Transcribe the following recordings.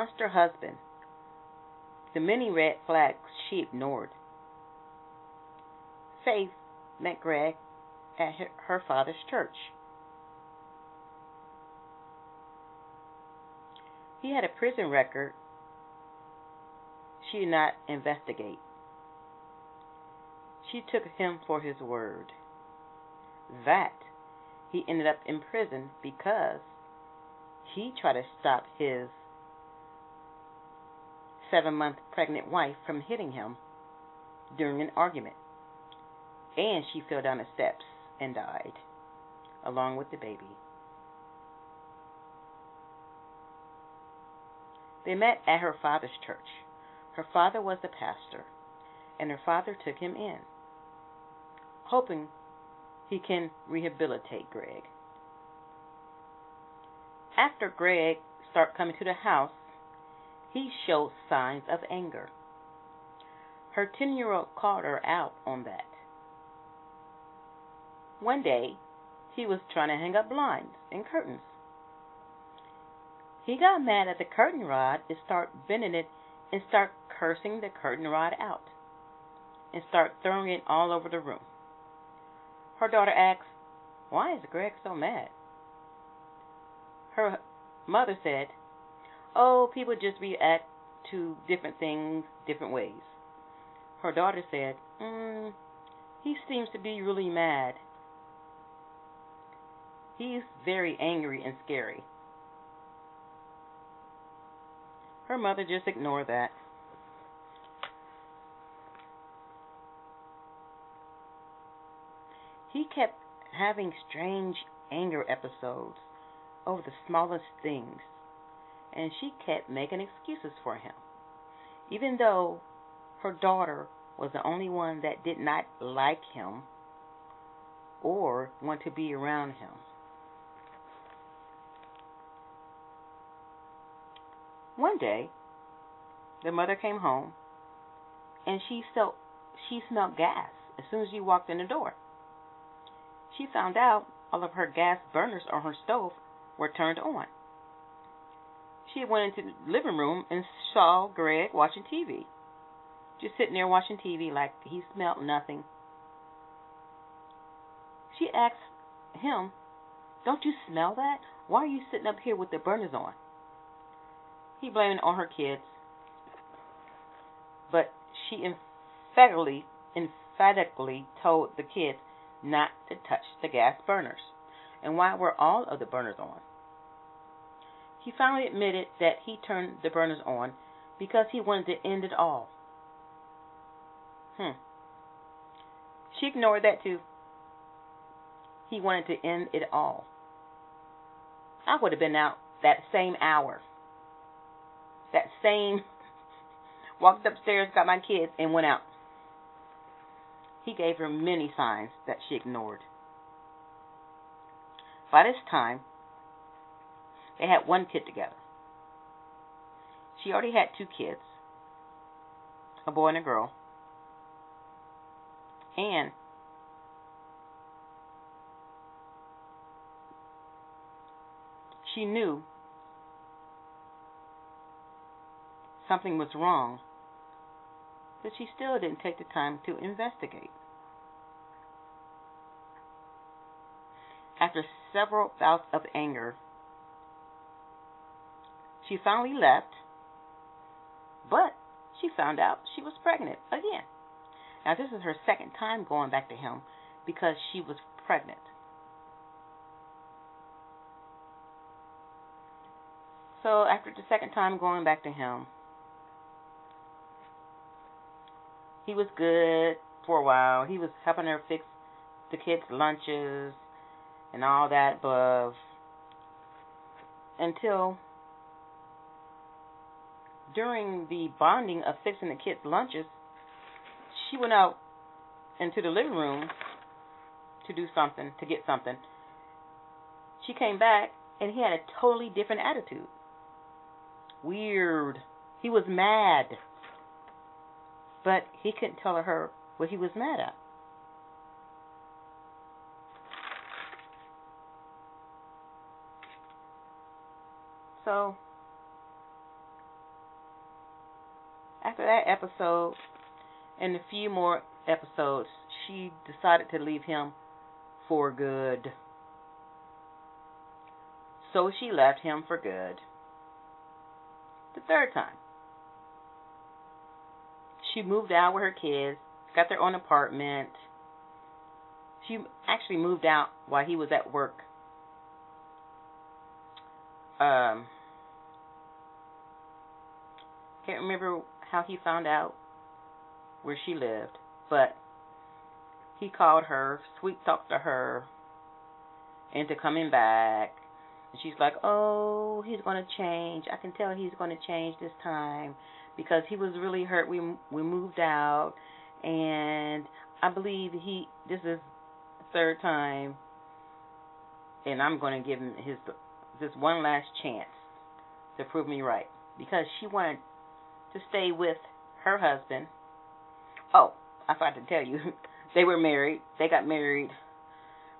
must her husband. The many red flags she ignored. Faith met Greg at her father's church. He had a prison record she did not investigate. She took him for his word that he ended up in prison because he tried to stop his 7-month pregnant wife from hitting him during an argument. And she fell down the steps and died, along with the baby. They met at her father's church. Her father was the pastor, and her father took him in, hoping he can rehabilitate Greg. After Greg started coming to the house, he showed signs of anger. Her 10-year-old called her out on that. One day, he was trying to hang up blinds and curtains. He got mad at the curtain rod and started bending it and started cursing the curtain rod out and started throwing it all over the room. Her daughter asked, "Why is Greg so mad?" Her mother said, "Oh, people just react to different things different ways." Her daughter said, "He seems to be really mad. He's very angry and scary." Her mother just ignored that. He kept having strange anger episodes over the smallest things, and she kept making excuses for him, even though her daughter was the only one that did not like him or want to be around him. One day, the mother came home, and she smelled gas as soon as she walked in the door. She found out all of her gas burners on her stove were turned on. She went into the living room and saw Greg watching TV. Just sitting there watching TV like he smelled nothing. She asked him, "Don't you smell that? Why are you sitting up here with the burners on?" He blamed it on her kids. But she emphatically told the kids not to touch the gas burners. And why were all of the burners on? He finally admitted that he turned the burners on because he wanted to end it all. She ignored that too. He wanted to end it all. I would have been out that same hour. Walked upstairs, got my kids, and went out. He gave her many signs that she ignored. By this time, they had one kid together. She already had 2 kids, a boy and a girl. And she knew something was wrong, but she still didn't take the time to investigate. After several bouts of anger, she finally left, but she found out she was pregnant again. Now, this is her second time going back to him because she was pregnant. So, after the second time going back to him, he was good for a while. He was helping her fix the kids' lunches and all that above until during the bonding of fixing the kids' lunches, she went out into the living room to do something, to get something. She came back, and he had a totally different attitude. Weird. He was mad. But he couldn't tell her what he was mad at. So that episode and a few more episodes, she decided to leave him for good. So she left him for good. The third time, she moved out with her kids, got their own apartment. She actually moved out while he was at work. Can't remember how he found out where she lived, but he called her, sweet-talked to her into coming back. And she's like, oh, he's going to change. I can tell he's going to change this time because he was really hurt. We moved out, and I believe this is the third time, and I'm going to give him this one last chance to prove me right, because she wanted to stay with her husband. Oh, I forgot to tell you, they were married. They got married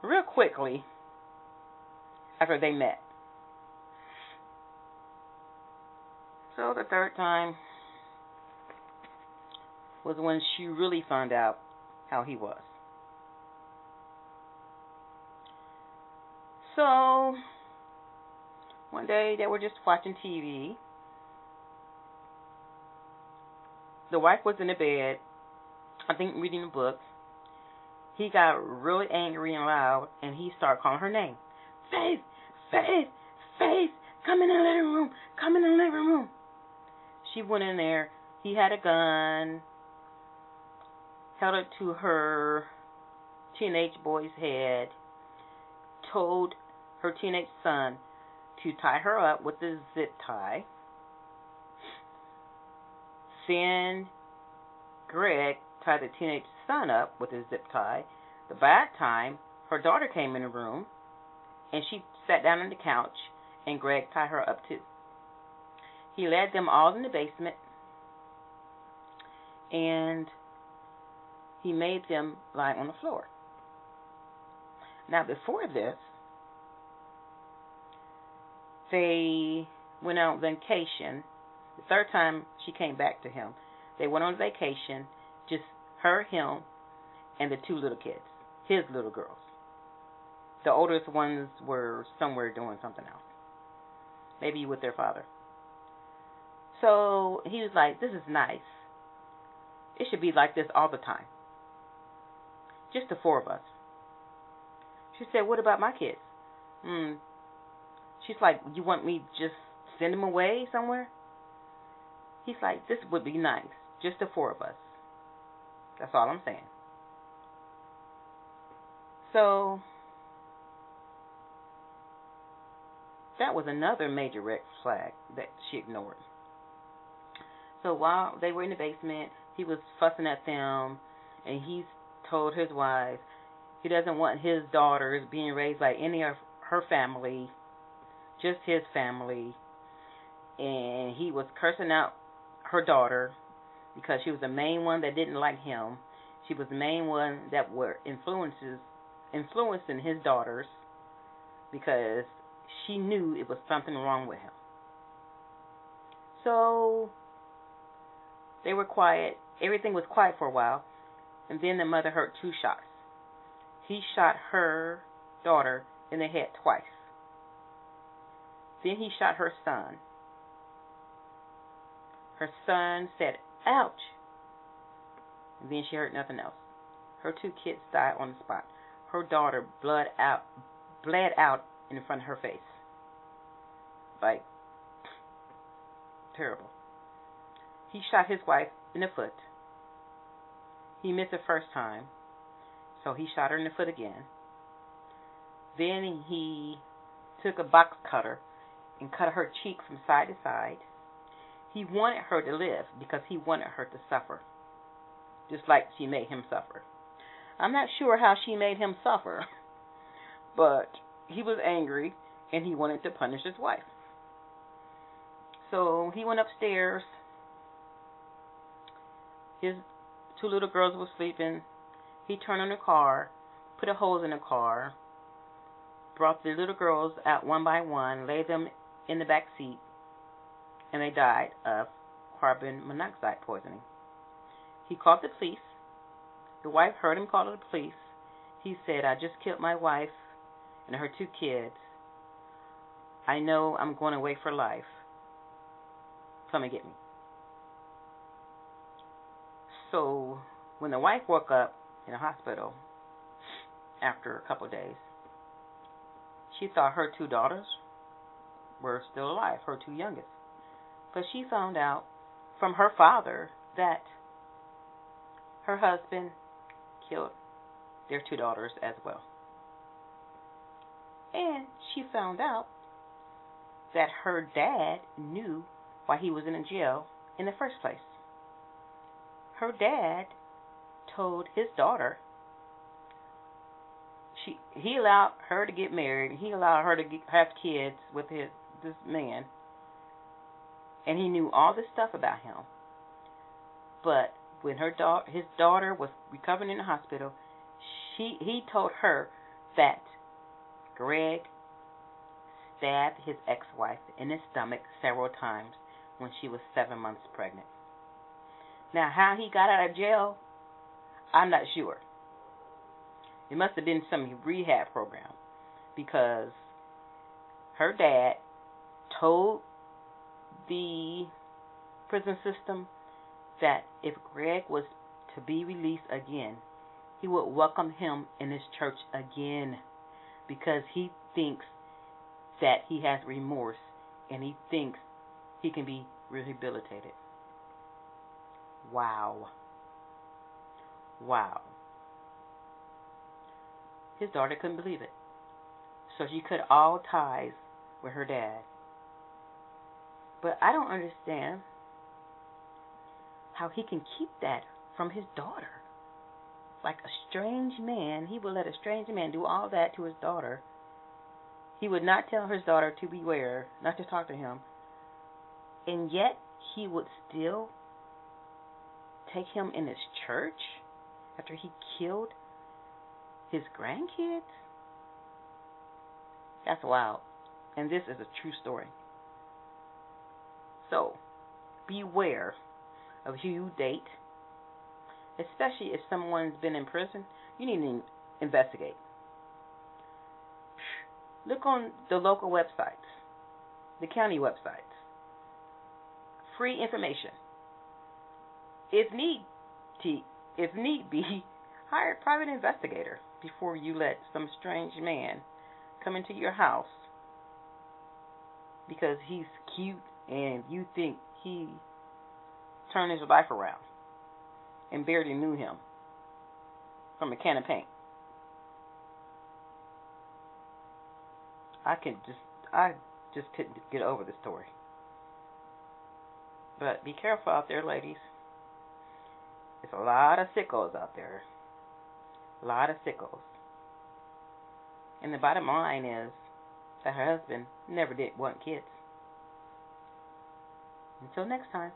real quickly after they met. So the third time was when she really found out how he was. So one day they were just watching TV. The wife was in the bed, I think reading a book. He got really angry and loud, and he started calling her name. Faith, Faith, Faith, come in the living room, come in the living room. She went in there. He had a gun, held it to her teenage boy's head, told her teenage son to tie her up with a zip tie. Then Greg tied the teenage son up with a zip tie. The bad time, her daughter came in the room, and she sat down on the couch, and Greg tied her up too. He led them all in the basement, and he made them lie on the floor. Now, before this, they went on vacation. The third time she came back to him, they went on vacation, just her, him, and the two little kids, his little girls. The oldest ones were somewhere doing something else, maybe with their father. So he was like, this is nice. It should be like this all the time. Just the four of us. She said, what about my kids? She's like, you want me to just send them away somewhere? He's like, this would be nice. Just the four of us. That's all I'm saying. So that was another major red flag that she ignored. So while they were in the basement, he was fussing at them, and he told his wife he doesn't want his daughters being raised by any of her family, just his family. And he was cursing out her daughter because she was the main one that didn't like him. She was the main one that were influencing his daughters because she knew it was something wrong with him. So they were quiet. Everything was quiet for a while. And then the mother heard two shots. He shot her daughter in the head twice. Then he shot her son. Her son said, ouch. And then she heard nothing else. Her two kids died on the spot. Her daughter bled out in front of her face. Like, terrible. He shot his wife in the foot. He missed the first time, so he shot her in the foot again. Then he took a box cutter and cut her cheek from side to side. He wanted her to live because he wanted her to suffer, just like she made him suffer. I'm not sure how she made him suffer, but he was angry, and he wanted to punish his wife. So he went upstairs. His two little girls were sleeping. He turned on the car, put a hose in the car, brought the little girls out one by one, laid them in the back seat, and they died of carbon monoxide poisoning. He called the police. The wife heard him call the police. He said, "I just killed my wife and her two kids. I know I'm going away for life. Come and get me." So when the wife woke up in a hospital after a couple of days, she thought her two daughters were still alive, her two youngest. But she found out from her father that her husband killed their two daughters as well. And she found out that her dad knew why he was in a jail in the first place. Her dad told his daughter, he allowed her to get married, and he allowed her to have kids with this man, and he knew all this stuff about him. But when his daughter was recovering in the hospital, he told her that Greg stabbed his ex-wife in his stomach several times when she was 7 months pregnant. Now, how he got out of jail, I'm not sure. It must have been some rehab program, because her dad told the prison system that if Greg was to be released again, he would welcome him in his church again, because he thinks that he has remorse and he thinks he can be rehabilitated. Wow. Wow. His daughter couldn't believe it. So she cut all ties with her dad. But I don't understand how he can keep that from his daughter. Like a strange man, he would let a strange man do all that to his daughter. He would not tell his daughter to beware, not to talk to him. And yet, he would still take him in his church after he killed his grandkids? That's wild. And this is a true story. So, beware of who you date, especially if someone's been in prison. You need to investigate. Look on the local websites, the county websites. Free information. If need be, hire a private investigator before you let some strange man come into your house because he's cute and you think he turned his life around and barely knew him from a can of paint. I just couldn't get over the story. But be careful out there, ladies. There's a lot of sickos out there. A lot of sickos. And the bottom line is that her husband never did want kids. Until next time.